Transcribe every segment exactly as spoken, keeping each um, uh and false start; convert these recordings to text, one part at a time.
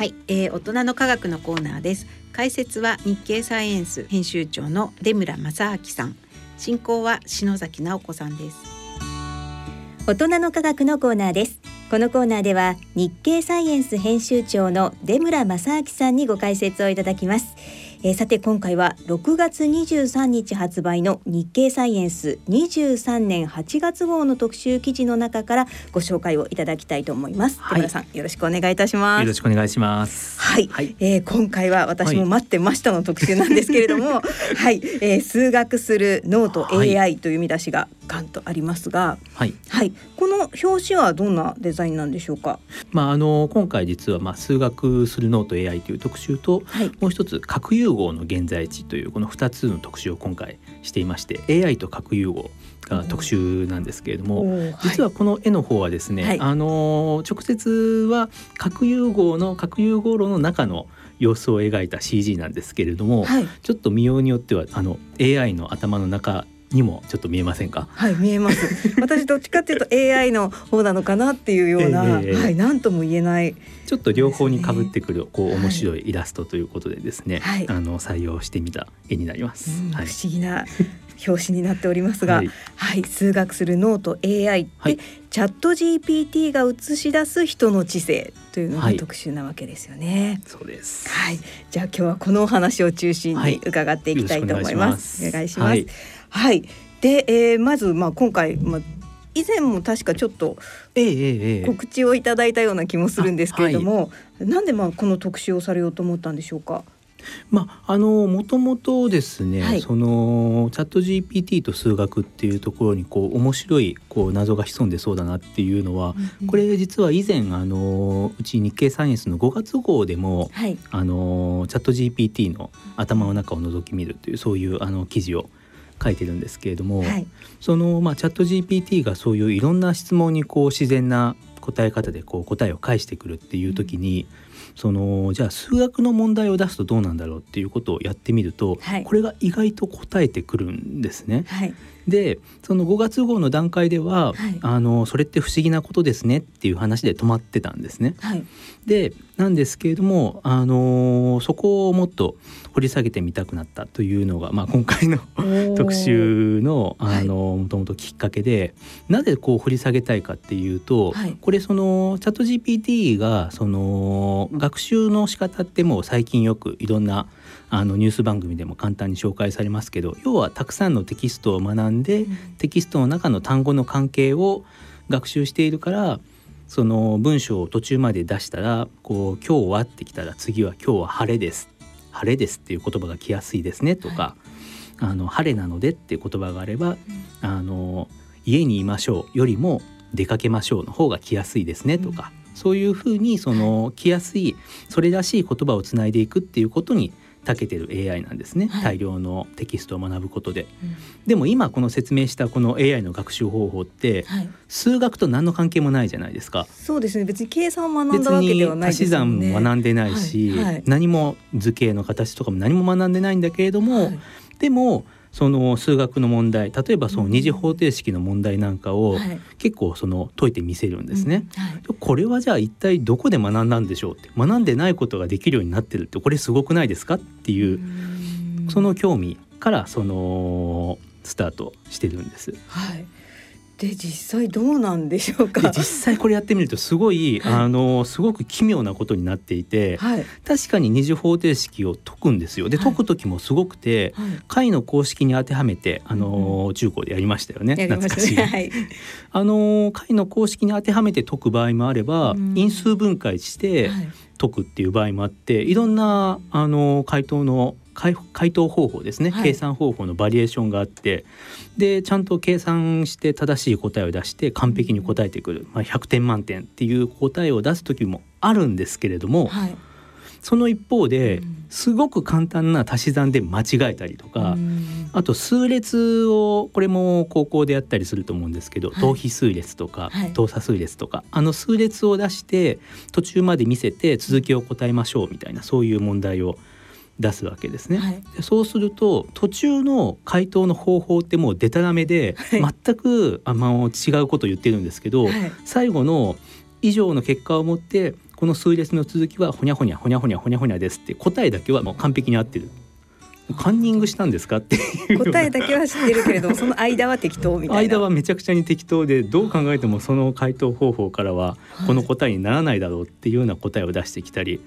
はい、えー、大人の科学のコーナーです。解説は日経サイエンス編集長の出村正明さん、進行は篠崎直子さんです。大人の科学のコーナーです。このコーナーでは日経サイエンス編集長の出村正明さんにご解説をいただきます。えー、さて今回はろくがつにじゅうさんにち発売の日経サイエンスにじゅうさんねんはちがつごうの特集記事の中からご紹介をいただきたいと思います。はい、出村さんよろしくお願いいたします。よろしくお願いします。はい、はい、えー、今回は私も待ってましたの特集なんですけれども、はいはい、えー、数学する脳と エーアイ という見出しがガンとありますが、はいはい、この表紙はどんなデザインなんでしょうか。まあ、あの今回実は、まあ、数学する脳と エーアイ という特集と、はい、もう一つ核融合融合の現在地というこのふたつの特集を今回していまして、 エーアイ と核融合が特集なんですけれども、はい、実はこの絵の方はですね、はい、あの直接は核融合の核融合炉の中の様子を描いた シージー なんですけれども、はい、ちょっと見ようによってはあの エーアイ の頭の中にもちょっと見えませんか。はい、見えます。私どっちかっていうと エーアイ の方なのかなっていうような、えーはい、なんとも言えない、ね、ちょっと両方に被ってくるこう面白いイラストということでですね、はい、あの採用してみた絵になります。はい、不思議な表紙になっておりますが、はいはい、数学する脳と エーアイ って、はい、チャット ジーピーティー が映し出す人の知性というのが特集なわけですよね。はい、そうです、はい、じゃあ今日はこのお話を中心に伺っていきたいと思います。お願いします。はいはい、で、えー、まずまあ今回、まあ、以前も確かちょっと告知をいただいたような気もするんですけれども、ええええ、なんでまあこの特集をされようと思ったんでしょうか。まあ、あのもともとですね、はい、そのチャット ジーピーティー と数学っていうところにこう面白いこう謎が潜んでそうだなっていうのは、うんうん、これ実は以前あのうち日経サイエンスのごがつごうでも、はい、あのチャット ジーピーティー の頭の中を覗き見るというそういうあの記事を書いてるんですけれども、はい、その、まあ、チャット ジーピーティー がそういういろんな質問にこう自然な答え方でこう答えを返してくるっていう時に、うん、そのじゃあ数学の問題を出すとどうなんだろうっていうことをやってみると、はい、これが意外と答えてくるんですね。はい、でそのごがつごうの段階では、はい、あのそれって不思議なことですねっていう話で止まってたんですね。はい、でなんですけれども、あのー、そこをもっと掘り下げてみたくなったというのが、まあ、今回の特集の、あのー、もともときっかけで、なぜこう掘り下げたいかっていうと、はい、これそのチャット ジーピーティー がその学習の仕方ってもう最近よくいろんなあのニュース番組でも簡単に紹介されますけど、要はたくさんのテキストを学んで、うん、テキストの中の単語の関係を学習しているから、その文章を途中まで出したらこう今日はってきたら次は今日は晴れです晴れですっていう言葉が来やすいですねとか、はい、あの晴れなのでっていう言葉があれば、うん、あの家にいましょうよりも出かけましょうの方が来やすいですねとか、うん、そういうふうにその来やすいそれらしい言葉をつないでいくっていうことに長けてる エーアイ なんですね。はい、大量のテキストを学ぶことで、うん、でも今この説明したこの エーアイ の学習方法って、はい、数学と何の関係もないじゃないですか。そうですね、別に計算を学んだわけではないですよね。別に足し算も学んでないし、はいはい、何も図形の形とかも何も学んでないんだけれども、はい、でもその数学の問題、例えばその二次方程式の問題なんかを結構その解いてみせるんですね。うんはい、これはじゃあ一体どこで学んだんでしょうって、学んでないことができるようになってるって、これすごくないですかっていう、その興味からそのスタートしてるんです。はい、で実際どうなんでしょうか。で実際これやってみるとすごい、はい、あのすごく奇妙なことになっていて、はい、確かに二次方程式を解くんですよ。で解く時もすごくて、はい、解の公式に当てはめて、あの、うん、中高でやりましたよね。やりましたね、懐かしい、はい、あの解の公式に当てはめて解く場合もあれば、うん、因数分解して解くっていう場合もあって、いろんなあの解答の解, 解答方法ですね、はい、計算方法のバリエーションがあって、でちゃんと計算して正しい答えを出して完璧に答えてくる、まあ、ひゃくてんまんてんっていう答えを出す時もあるんですけれども、はい、その一方ですごく簡単な足し算で間違えたりとか、うん、あと数列を、これも高校でやったりすると思うんですけど、はい、等比数列とか、はい、等差数列とか、あの数列を出して途中まで見せて続きを答えましょうみたいな、そういう問題を出すわけですね。はい、でそうすると途中の回答の方法ってもうでたらめで、はい、全くあ、まあ、違うことを言ってるんですけど、はい、最後の以上の結果をもってこの数列の続きはほにゃほにゃほにゃほにゃほにゃほにゃですって答えだけはもう完璧に合ってる。カンニングしたんですかっていうような答えだけは知ってるけれどもその間は適当みたいな。間はめちゃくちゃに適当で、どう考えてもその回答方法からはこの答えにならないだろうっていうような答えを出してきたり、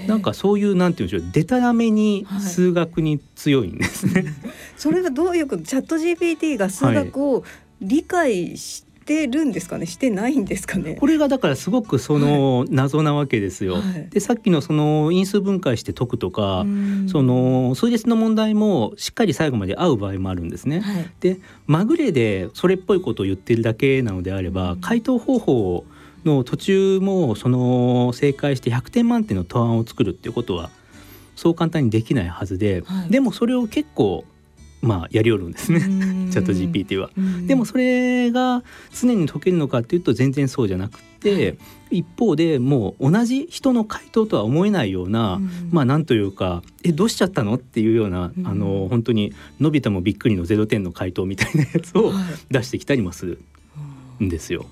はい、なんかそういうなんていうんでしょう、でたらめに数学に強いんですね、はい、それがどういうこと、チャット ジーピーティー が数学を理解してるんですかね、してないんですかね。これがだからすごくその謎なわけですよ、はい、でさっきのその因数分解して解くとか、はい、その数列の問題もしっかり最後まで合う場合もあるんですね、はい、でまぐれでそれっぽいことを言ってるだけなのであれば、回答方法の途中もその正解してひゃくてん満点の答案を作るっていうことはそう簡単にできないはずで、はい、でもそれを結構まあやりよるんですねチャット ジーピーティー は。でもそれが常に解けるのかっていうと全然そうじゃなくて、はい、一方でもう同じ人の回答とは思えないような、まあなんというか、えどうしちゃったのっていうような、あの本当にのび太もびっくりのゼロてんの回答みたいなやつを出してきたりもするんですよ。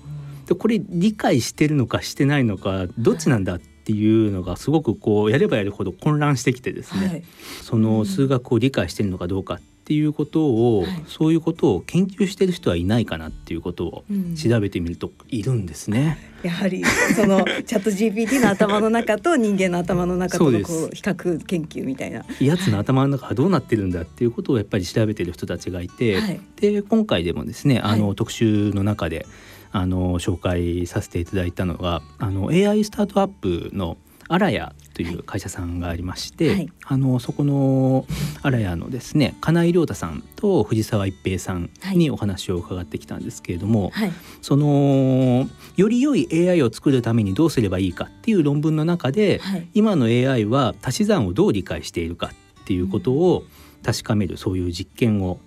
でこれ理解してるのかしてないのかどっちなんだっていうのがすごくこうやればやるほど混乱してきてですね、はい、その数学を理解してるのかどうかっていうことを、はい、そういうことを研究してる人はいないかなっていうことを調べてみるといるんですね、うん、やはりそのチャット ジーピーティー の頭の中と人間の頭の中とのこう比較研究みたいな、やつの頭の中はどうなってるんだっていうことをやっぱり調べてる人たちがいて、はい、で今回でもですね、あの、はい、特集の中であの紹介させていただいたのが、あの エーアイ スタートアップのアラヤという会社さんがありまして、はい、あのそこのアラヤのですね金井亮太さんと藤沢一平さんにお話を伺ってきたんですけれども、はい、そのより良い エーアイ を作るためにどうすればいいかっていう論文の中で、はい、今の エーアイ は足し算をどう理解しているかっていうことを確かめる、そういう実験を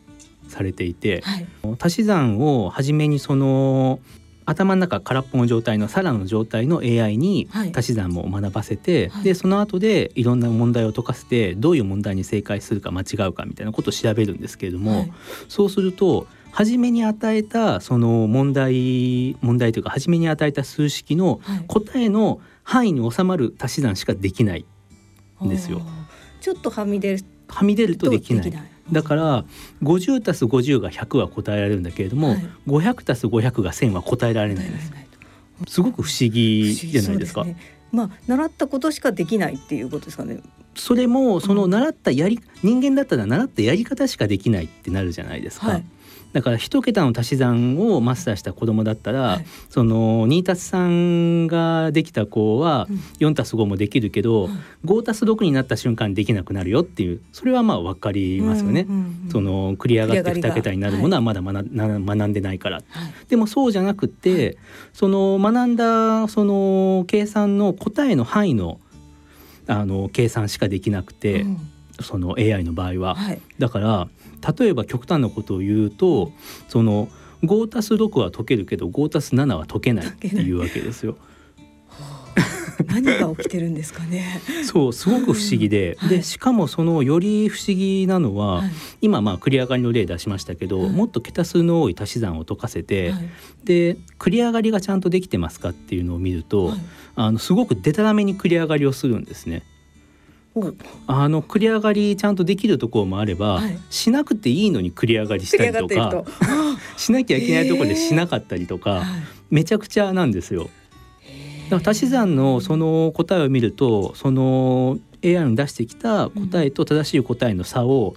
されていて、はい、足し算をはじめにその頭の中空っぽの状態のサラの状態の エーアイ に足し算も学ばせて、はい、でその後でいろんな問題を解かせてどういう問題に正解するか間違うかみたいなことを調べるんですけれども、はい、そうすると初めに与えたその問題問題というか初めに与えた数式の答えの範囲に収まる足し算しかできないんですよ。ちょっとはみ出るはみ出るとできない。だからごじゅう足すごじゅうがひゃくは答えられるんだけれども、はい、ごひゃく足すごひゃくがせんは答えられないんです。すごく不思議じゃないですか。そうですね。まあ、習ったことしかできないっていうことですかね。それもその習ったやり、うん、人間だったら習ったやり方しかできないってなるじゃないですか、はい、だから一桁の足し算をマスターした子供だったら、はい、そのに足すさんができた子はよん足すごもできるけど、うん、ご足すろくになった瞬間にできなくなるよっていう、それはまあ分かりますよね、うんうんうん、その繰り上がってに桁になるものはまだ 学,、はい、学んでないから、はい、でもそうじゃなくて、はい、その学んだその計算の答えの範囲 の, あの計算しかできなくて、うん、その エーアイ の場合は、はい、だから例えば極端なことを言うと、そのご足すろくは解けるけどご足すななは解けないっていうわけですよ。何が起きてるんですかね。そう、すごく不思議 で,、うん、でしかもそのより不思議なのは、はい、今まあ繰り上がりの例出しましたけど、はい、もっと桁数の多い足し算を解かせて、はい、で繰り上がりがちゃんとできてますかっていうのを見ると、はい、あのすごくでたらめに繰り上がりをするんですね。あの繰り上がりちゃんとできるところもあれば、はい、しなくていいのに繰り上がりしたりとかしなきゃいけないところでしなかったりとか、めちゃくちゃなんですよ。だから足し算のその答えを見ると、その エーアイ に出してきた答えと正しい答えの差を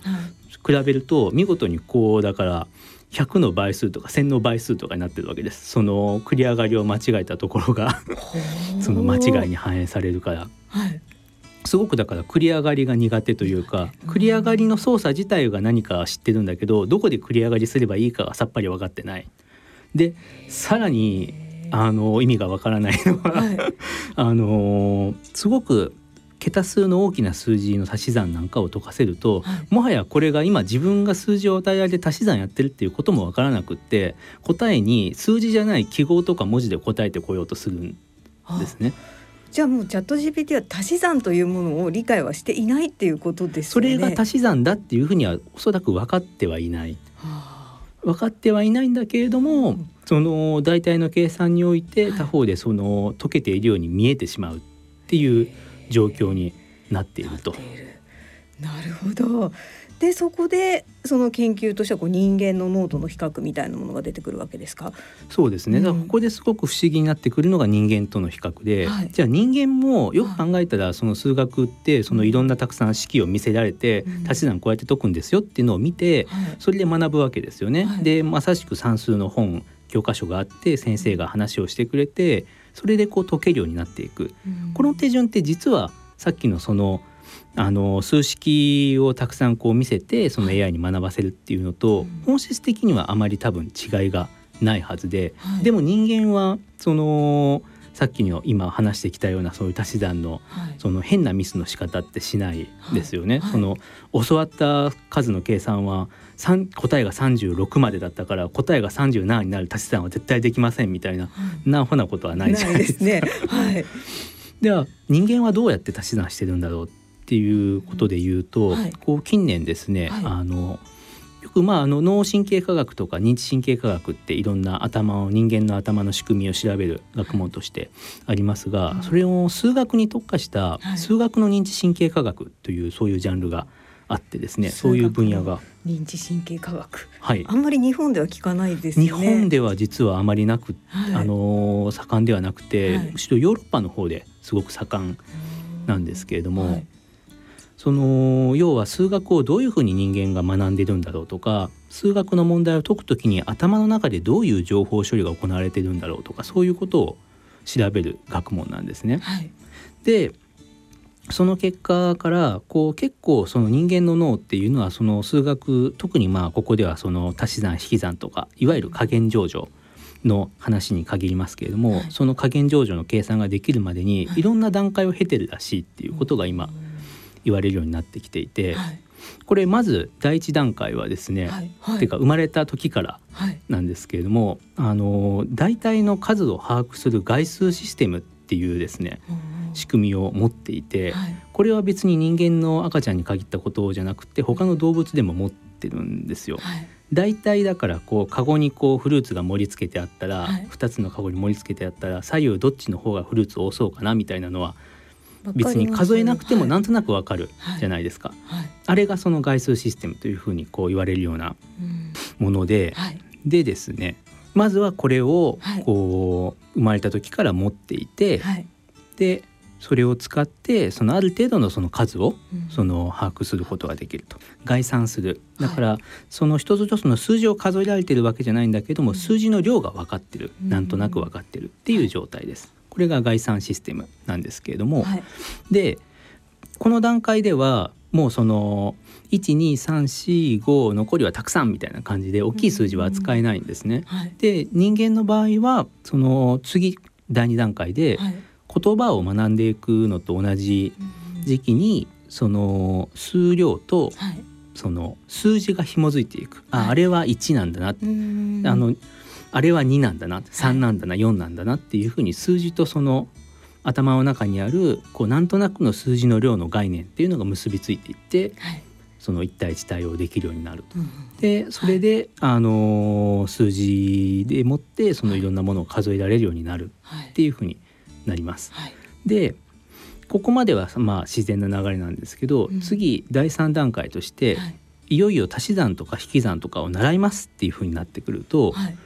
比べると、見事にこうだからひゃくの倍数とかせんの倍数とかになってるわけです。その繰り上がりを間違えたところがその間違いに反映されるから、はい、すごくだから繰り上がりが苦手というか、繰り上がりの操作自体が何か知ってるんだけど、どこで繰り上がりすればいいかがさっぱり分かってない。でさらにあの意味が分からないのは、はい、あのすごく桁数の大きな数字の足し算なんかを解かせると、はい、もはやこれが今自分が数字を与えられて足し算やってるっていうことも分からなくって、答えに数字じゃない記号とか文字で答えてこようとするんですね。じゃあもうチャット ジーピーティー は足し算というものを理解はしていないっていうことですよね。それが足し算だっていうふうにはおそらく分かってはいない、はあ、分かってはいないんだけれども、うん、その大体の計算において他方でその溶けているように見えてしまうっていう状況になっていると。なるほど。でそこでその研究としてはこう人間の脳との比較みたいなものが出てくるわけですか。そうですね、うん、だからここですごく不思議になってくるのが人間との比較で、はい、じゃあ人間もよく考えたらその数学ってそのいろんなたくさん式を見せられて足し算こうやって解くんですよっていうのを見て、うん、それで学ぶわけですよね、はい、でまさしく算数の本教科書があって先生が話をしてくれてそれでこう解けるようになっていく、うん、この手順って実はさっきのそのあの数式をたくさんこう見せてその エーアイ に学ばせるっていうのと本質的にはあまり多分違いがないはずで、はい、でも人間はそのさっきの今話してきたようなそういう足し算のその変なミスの仕方ってしないですよね、はいはい、その教わった数の計算は答えがさんじゅうろくまでだったから答えがさんじゅうななになる足し算は絶対できませんみたいな、うん、なほなことはないじゃないですか。ないですね、はい、では人間はどうやって足し算してるんだろうっていうことで言うと、はい、こう近年ですね、はい、あのよくまああの脳神経科学とか認知神経科学っていろんな頭を人間の頭の仕組みを調べる学問としてありますが、はい、それを数学に特化した数学の認知神経科学というそういうジャンルがあってですね、はい、そういう分野が認知神経科学、はい、あんまり日本では聞かないですね。日本では実はあまりなく、はい、あの盛んではなくて、はい、むしろヨーロッパの方ですごく盛んなんですけれども、はい、その要は数学をどういうふうに人間が学んでるんだろうとか数学の問題を解くときに頭の中でどういう情報処理が行われてるんだろうとかそういうことを調べる学問なんですね、はい、でその結果からこう結構その人間の脳っていうのはその数学特にまあここではその足し算引き算とかいわゆる加減乗除の話に限りますけれども、はい、その加減乗除の計算ができるまでにいろんな段階を経てるらしいっていうことが今、はい言われるようになってきていて、はい、これまず第一段階はですね、はいはい、てか生まれた時からなんですけれども、はい、あの大体の数を把握する概数システムっていうですね仕組みを持っていて、はい、これは別に人間の赤ちゃんに限ったことじゃなくて他の動物でも持ってるんですよ、はい、大体だからこうカゴにこうフルーツが盛り付けてあったら、はい、ふたつのカゴに盛り付けてあったら左右どっちの方がフルーツ多そうかなみたいなのは別に数えなくてもなんとなくわかるじゃないですか、はいはいはい、あれがその概数システムというふうにこう言われるようなもので、うんはい、でですねまずはこれをこう生まれた時から持っていて、はい、でそれを使ってそのある程度のその数をその把握することができると、うん、概算するだからその一つ一つの数字を数えられているわけじゃないんだけども、うん、数字の量が分かってるなんとなく分かってるっていう状態です、うんはいこれが概算システムなんですけれども、はい、でこの段階ではもうその いち、に、さん、し、ご 残りはたくさんみたいな感じで大きい数字は扱えないんですね、うんはい、で人間の場合はその次第に段階で言葉を学んでいくのと同じ時期にその数量とその数字が紐づいていく、はい、あ, あれはいちなんだなって、うん、あのあれはになんだなさんなんだなよんなんだなっていうふうに数字とその頭の中にあるこうなんとなくの数字の量の概念っていうのが結びついていって、はい、その一対一対応できるようになると、うん、でそれで、はい、あの数字でもってそのいろんなものを数えられるようになるっていうふうになります、はいはい、でここまではまあ自然な流れなんですけど、うん、次だいさん段階として、はい、いよいよ足し算とか引き算とかを習いますっていうふうになってくると、はい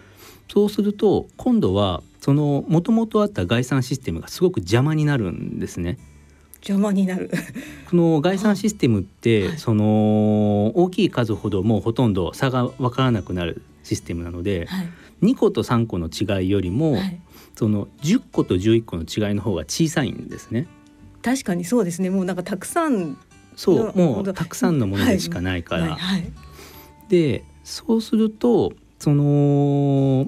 そうすると今度はその元々あった概算システムがすごく邪魔になるんですね。邪魔になるこの概算システムってその大きい数ほどもうほとんど差が分からなくなるシステムなのでにこ、はい、とさんこの違いよりもそのじゅっことじゅういっこの違いの方が小さいんですね。確かにそうですね。もうなんかたくさんそうもうたくさんのものでしかないから、はいはいはい、でそうするとその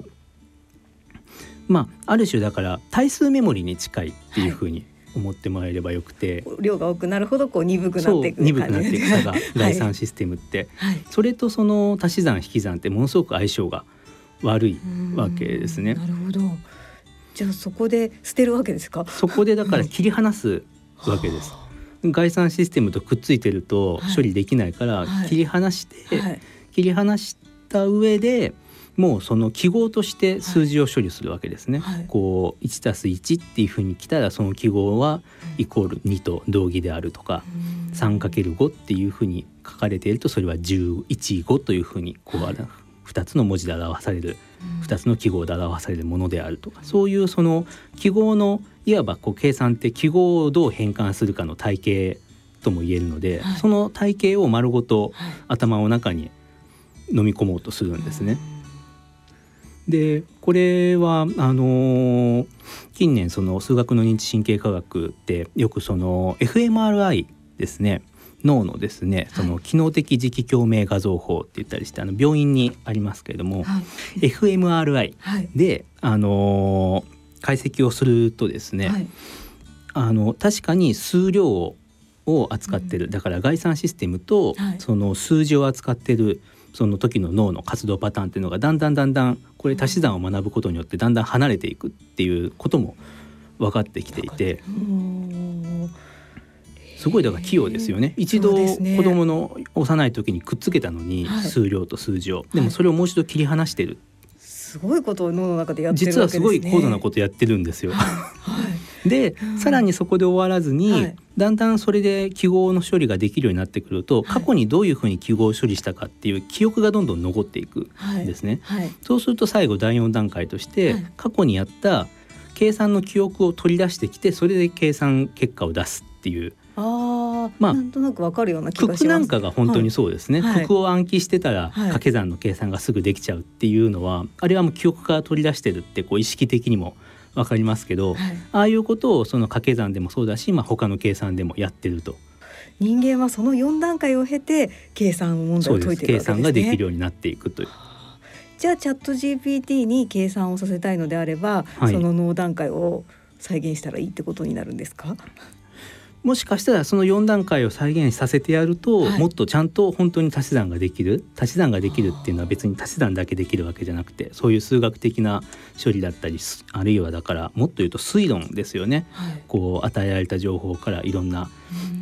まあある種だから対数メモリに近いっていうふうに思ってもらえればよくて、はい、量が多くなるほどこう鈍くなっていく鈍くなっていく差が概算システムって、はいはい、それとその足し算引き算ってものすごく相性が悪いわけですね。なるほど。じゃあそこで捨てるわけですか。そこでだから切り離すわけです、うん、概算システムとくっついてると処理できないから切り離して、はいはい、切り離した上でもうその記号として数字を処理するわけですね、はい、こう いちたすいち っていう風に来たらその記号はイコールにと同義であるとか、うん、さんかけるご っていう風に書かれているとそれはじゅういちごという風にこうある、はい、ふたつの文字で表される、うん、ふたつの記号で表されるものであるとか、そういうその記号のいわばこう計算って記号をどう変換するかの体系とも言えるので、はい、その体系を丸ごと頭の中に飲み込もうとするんですね、はい、でこれはあのー、近年その数学の認知神経科学ってよくその エフエムアールアイ ですね、脳のですねその機能的磁気共鳴画像法って言ったりして、あの病院にありますけれども、はい、エフエムアールアイ で、あのー、解析をするとですね、はい、あの確かに数量を扱ってる、だから概算システムとその数字を扱ってるその時の脳の活動パターンっていうのがだんだんだんだんこれ足し算を学ぶことによってだんだん離れていくっていうことも分かってきていて、すごいだから器用ですよね。一度子供の幼い時にくっつけたのに数量と数字を、でもそれをもう一度切り離してる、すごいことを脳の中でやってるわけですね。実はすごい高度なことやってるんですよ。でさらにそこで終わらずに、はい、だんだんそれで記号の処理ができるようになってくると、はい、過去にどういうふうに記号を処理したかっていう記憶がどんどん残っていくんですね、はいはい、そうすると最後だいよんだんかいとして、はい、過去にやった計算の記憶を取り出してきてそれで計算結果を出すっていう、あ、まあ、なんとなくわかるような気がします。九九なんかが本当にそうですね、はい、九九を暗記してたら掛け算の計算がすぐできちゃうっていうのは、はい、あれはもう記憶から取り出してるってこう意識的にもわかりますけど、はい、ああいうことをその掛け算でもそうだし、まあ、他の計算でもやってると。人間はそのよんだんかいを経て計算問題を解いているわけですね。そうです。計算ができるようになっていくという。じゃあチャット ジーピーティー に計算をさせたいのであれば、はい、その脳段階を再現したらいいってことになるんですか？もしかしたらそのよんだんかいを再現させてやると、はい、もっとちゃんと本当に足し算ができる足し算ができるっていうのは別に足し算だけできるわけじゃなくて、そういう数学的な処理だったり、あるいはだからもっと言うと推論ですよね、はい、こう与えられた情報からいろんな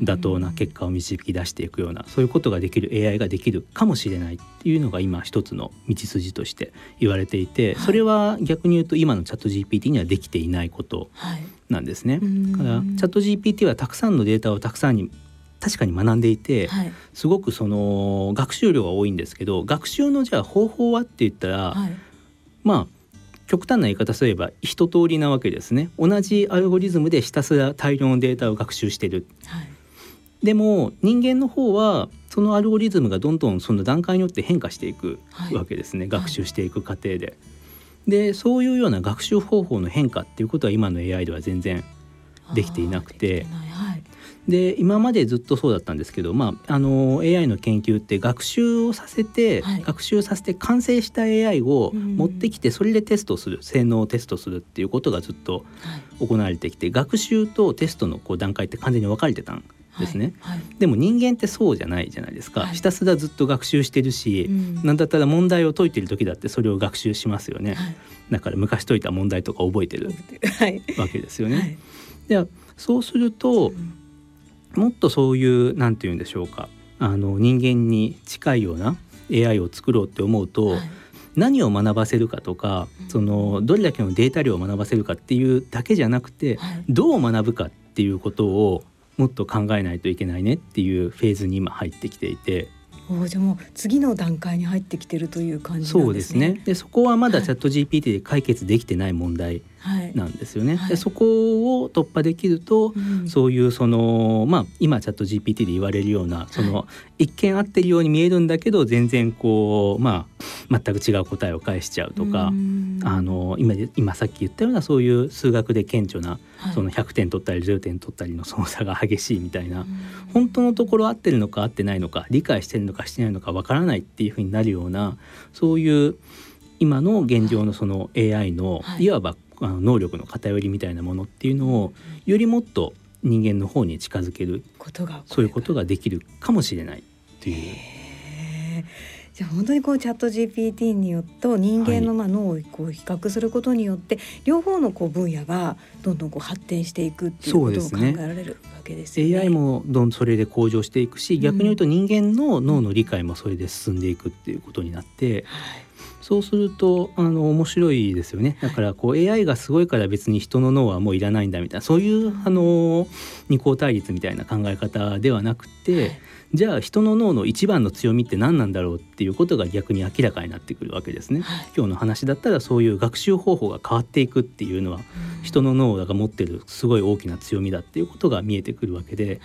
妥当な結果を導き出していくような、そういうことができる エーアイ ができるかもしれないっていうのが今一つの道筋として言われていて、はい、それは逆に言うと今のチャット ジーピーティー にはできていないこと、はいなんですね。だからチャット ジーピーティー はたくさんのデータをたくさんに確かに学んでいて、はい、すごくその学習量は多いんですけど、学習のじゃあ方法はって言ったら、はい、まあ極端な言い方すれば一通りなわけですね。同じアルゴリズムでひたすら大量のデータを学習してる、はい、でも人間の方はそのアルゴリズムがどんどんその段階によって変化していくわけですね、はい、学習していく過程で、はいでそういうような学習方法の変化っていうことは今の エーアイ では全然できていなくて、できてない、はい、で今までずっとそうだったんですけど、まあ、あの エーアイ の研究って学習をさせて、はい、学習させて完成した エーアイ を持ってきてそれでテストする、性能をテストするっていうことがずっと行われてきて、はい、学習とテストのこう段階って完全に分かれてたんですね、はいはい、でも人間ってそうじゃないじゃないですか、はい、ひたすらずっと学習してるし、うん、なんだったら問題を解いてる時だってそれを学習しますよね、はい、だから昔解いた問題とか覚えてるわけですよね、はい、でそうすると、うん、もっとそういうなんていうんでしょうか、あの人間に近いような エーアイ を作ろうって思うと、はい、何を学ばせるかとか、うん、そのどれだけのデータ量を学ばせるかっていうだけじゃなくて、はい、どう学ぶかっていうことをもっと考えないといけないねっていうフェーズに今入ってきていて、おじゃあもう次の段階に入ってきてるという感じなんですね。そうですね。でそこはまだチャット ジーピーティー で解決できてない問題なんですよね、はいはい、でそこを突破できると、うん、そういうその、まあ、今チャット ジーピーティー で言われるようなその、はい、一見合ってるように見えるんだけど全然こう、まあ、全く違う答えを返しちゃうとか、うん、あの 今, 今さっき言ったようなそういう数学で顕著な、はい、そのひゃくてん取ったりゼロてん取ったりのその差が激しいみたいな、うん、本当のところ合ってるのか合ってないのか理解してるのかしてないのかわからないっていう風になるような、そういう今の現状のその エーアイ のいわばあの能力の偏りみたいなものっていうのをよりもっと人間の方に近づけることが、そういうことができるかもしれないっていう。じゃあ本当にこうチャット ジーピーティー によって人間のまあ脳をこう比較することによって、はい、両方のこう分野がどんどんこう発展していくっていうことを考えられるわけですよね。 エーアイ もどんどんそれで向上していくし、逆に言うと人間の脳の理解もそれで進んでいくっていうことになって、うん、そうするとあの面白いですよね。だからこう エーアイ がすごいから別に人の脳はもういらないんだみたいな、そういうあの二項対立みたいな考え方ではなくて、じゃあ人の脳の一番の強みって何なんだろうっていうことが逆に明らかになってくるわけですね。今日の話だったらそういう学習方法が変わっていくっていうのは人の脳が持ってるすごい大きな強みだっていうことが見えてくるわけで、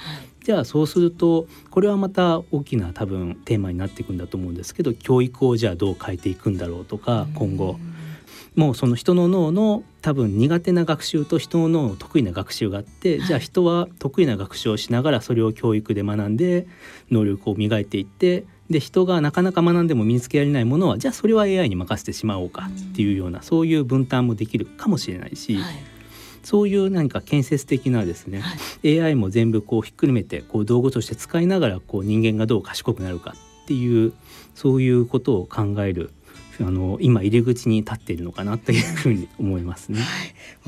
じゃあそうするとこれはまた大きな多分テーマになっていくんだと思うんですけど、教育をじゃあどう変えていくんだろうとか、今後もうその人の脳の多分苦手な学習と人の脳の得意な学習があって、じゃあ人は得意な学習をしながらそれを教育で学んで能力を磨いていって、で人がなかなか学んでも身につけられないものはじゃあそれは エーアイ に任せてしまおうかっていうような、そういう分担もできるかもしれないし、そういう何か建設的なですね、はい、エーアイ も全部こうひっくるめてこう道具として使いながらこう人間がどう賢くなるかっていう、そういうことを考えるあの今入り口に立っているのかなというふうに思いますね、は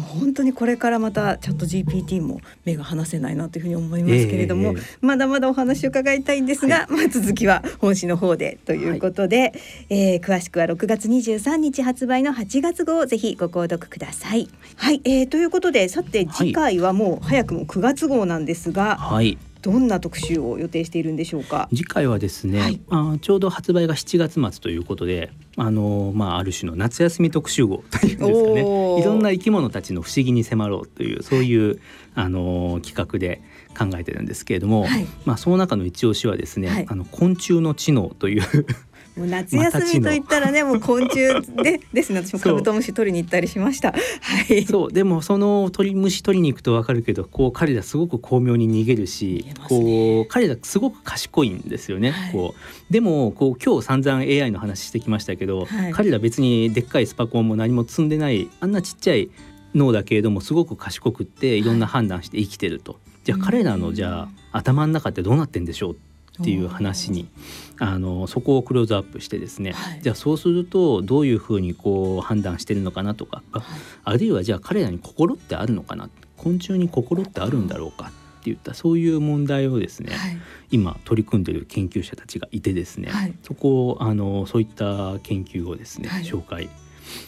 い、もう本当にこれからまたチャット ジーピーティー も目が離せないなというふうに思いますけれども、えーえー、まだまだお話を伺いたいんですが、はい、まあ、続きは本誌の方でということで、はい、えー、詳しくはろくがつにじゅうさんにち発売のはちがつごうをぜひご購読ください。はい、えー、ということで、さて次回はもう早くもくがつごうなんですが、はい、どんな特集を予定しているんでしょうか。次回はですね、はい、あちょうど発売がしちがつまつということで、あの、まあ、ある種の夏休み特集号というんですかね、いろんな生き物たちの不思議に迫ろうという、そういうあの企画で考えてるんですけれども、はい、まあ、その中の一押しはですね、はい、あの昆虫の知能というもう夏休みといったらね、もう昆虫 で, ですね、私もカブトムシ取りに行ったりしました、はい、そうでもその鳥虫取りに行くと分かるけど、こう彼らすごく巧妙に逃げるし、ね、こう彼らすごく賢いんですよね、はい、こうでもこう今日散々 エーアイ の話してきましたけど、はい、彼ら別にでっかいスパコンも何も積んでない、あんなちっちゃい脳だけれどもすごく賢くっていろんな判断して生きてると、はい、じゃあ彼らのじゃあ頭の中ってどうなってんでしょうっていう話に、あのそこをクローズアップしてですね、はい、じゃあそうするとどういうふうにこう判断してるのかなとか、はい、あるいはじゃあ彼らに心ってあるのかな、昆虫に心ってあるんだろうかっていった、そういう問題をですね、はい、今取り組んでる研究者たちがいてですね、はい、そこをあのそういった研究をですね、はい、紹介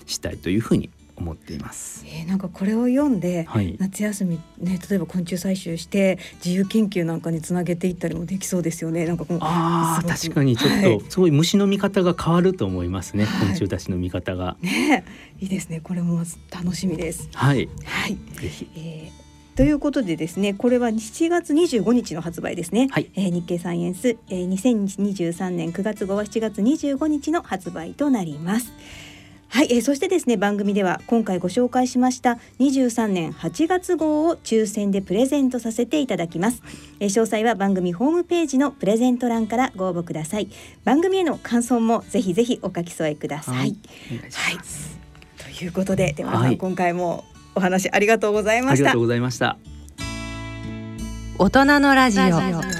したいというふうに思っています、えー、なんかこれを読んで、はい、夏休み、ね、例えば昆虫採集して自由研究なんかにつなげていったりもできそうですよね。なんかこうあ確かにちょっと、はい、すごい虫の見方が変わると思いますね、はい、昆虫たちの見方が、ね、いいですね、これも楽しみです、はいはい、ぜひ、えーということでですね、これはしちがつにじゅうごにちの発売ですね、はい、えー、日経サイエンス、えー、にせんにじゅうさんねんくがつごうはしちがつにじゅうごにちの発売となります。はい、えー、そしてですね、番組では今回ご紹介しましたにじゅうさんねんはちがつごうを抽選でプレゼントさせていただきます、えー、詳細は番組ホームページのプレゼント欄からご応募ください。番組への感想もぜひぜひお書き添えください、はい、お願いします、はい、ということで、では、はい、今回もお話ありがとうございました。ありがとうございました。大人のラジオ。